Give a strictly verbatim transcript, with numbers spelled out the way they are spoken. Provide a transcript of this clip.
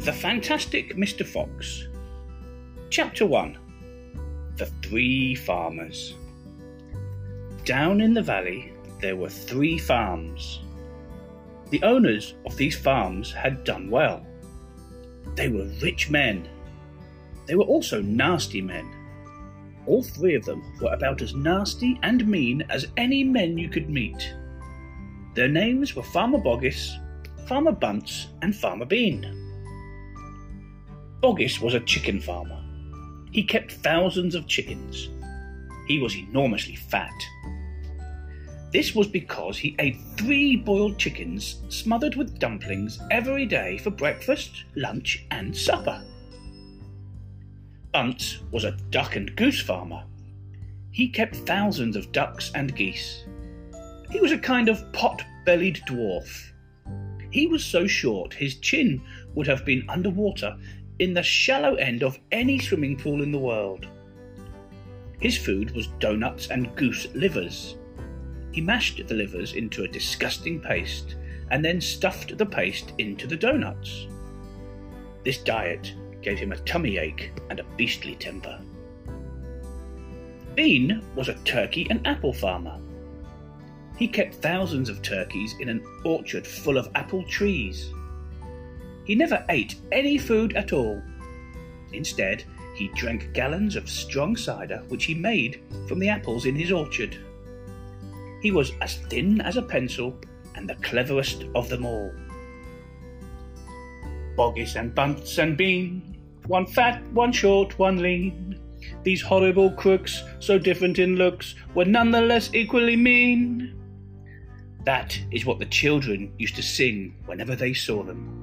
The Fantastic Mister Fox. Chapter one. The Three Farmers. Down in the valley there were three farms. The owners of these farms had done well. They were rich men. They were also nasty men. All three of them were about as nasty and mean as any men you could meet. Their names were Farmer Boggis, Farmer Bunce and Farmer Bean. Boggis was a chicken farmer. He kept thousands of chickens. He was enormously fat. This was because he ate three boiled chickens smothered with dumplings every day for breakfast, lunch and supper. Bunce was a duck and goose farmer. He kept thousands of ducks and geese. He was a kind of pot-bellied dwarf. He was so short his chin would have been underwater in the shallow end of any swimming pool in the world. His food was doughnuts and goose livers. He mashed the livers into a disgusting paste and then stuffed the paste into the doughnuts. This diet gave him a tummy ache and a beastly temper. Bean was a turkey and apple farmer. He kept thousands of turkeys in an orchard full of apple trees. He never ate any food at all. Instead, he drank gallons of strong cider which he made from the apples in his orchard. He was as thin as a pencil and the cleverest of them all. Boggis and Bunce and Bean, one fat, one short, one lean. These horrible crooks, so different in looks, were nonetheless equally mean. That is what the children used to sing whenever they saw them.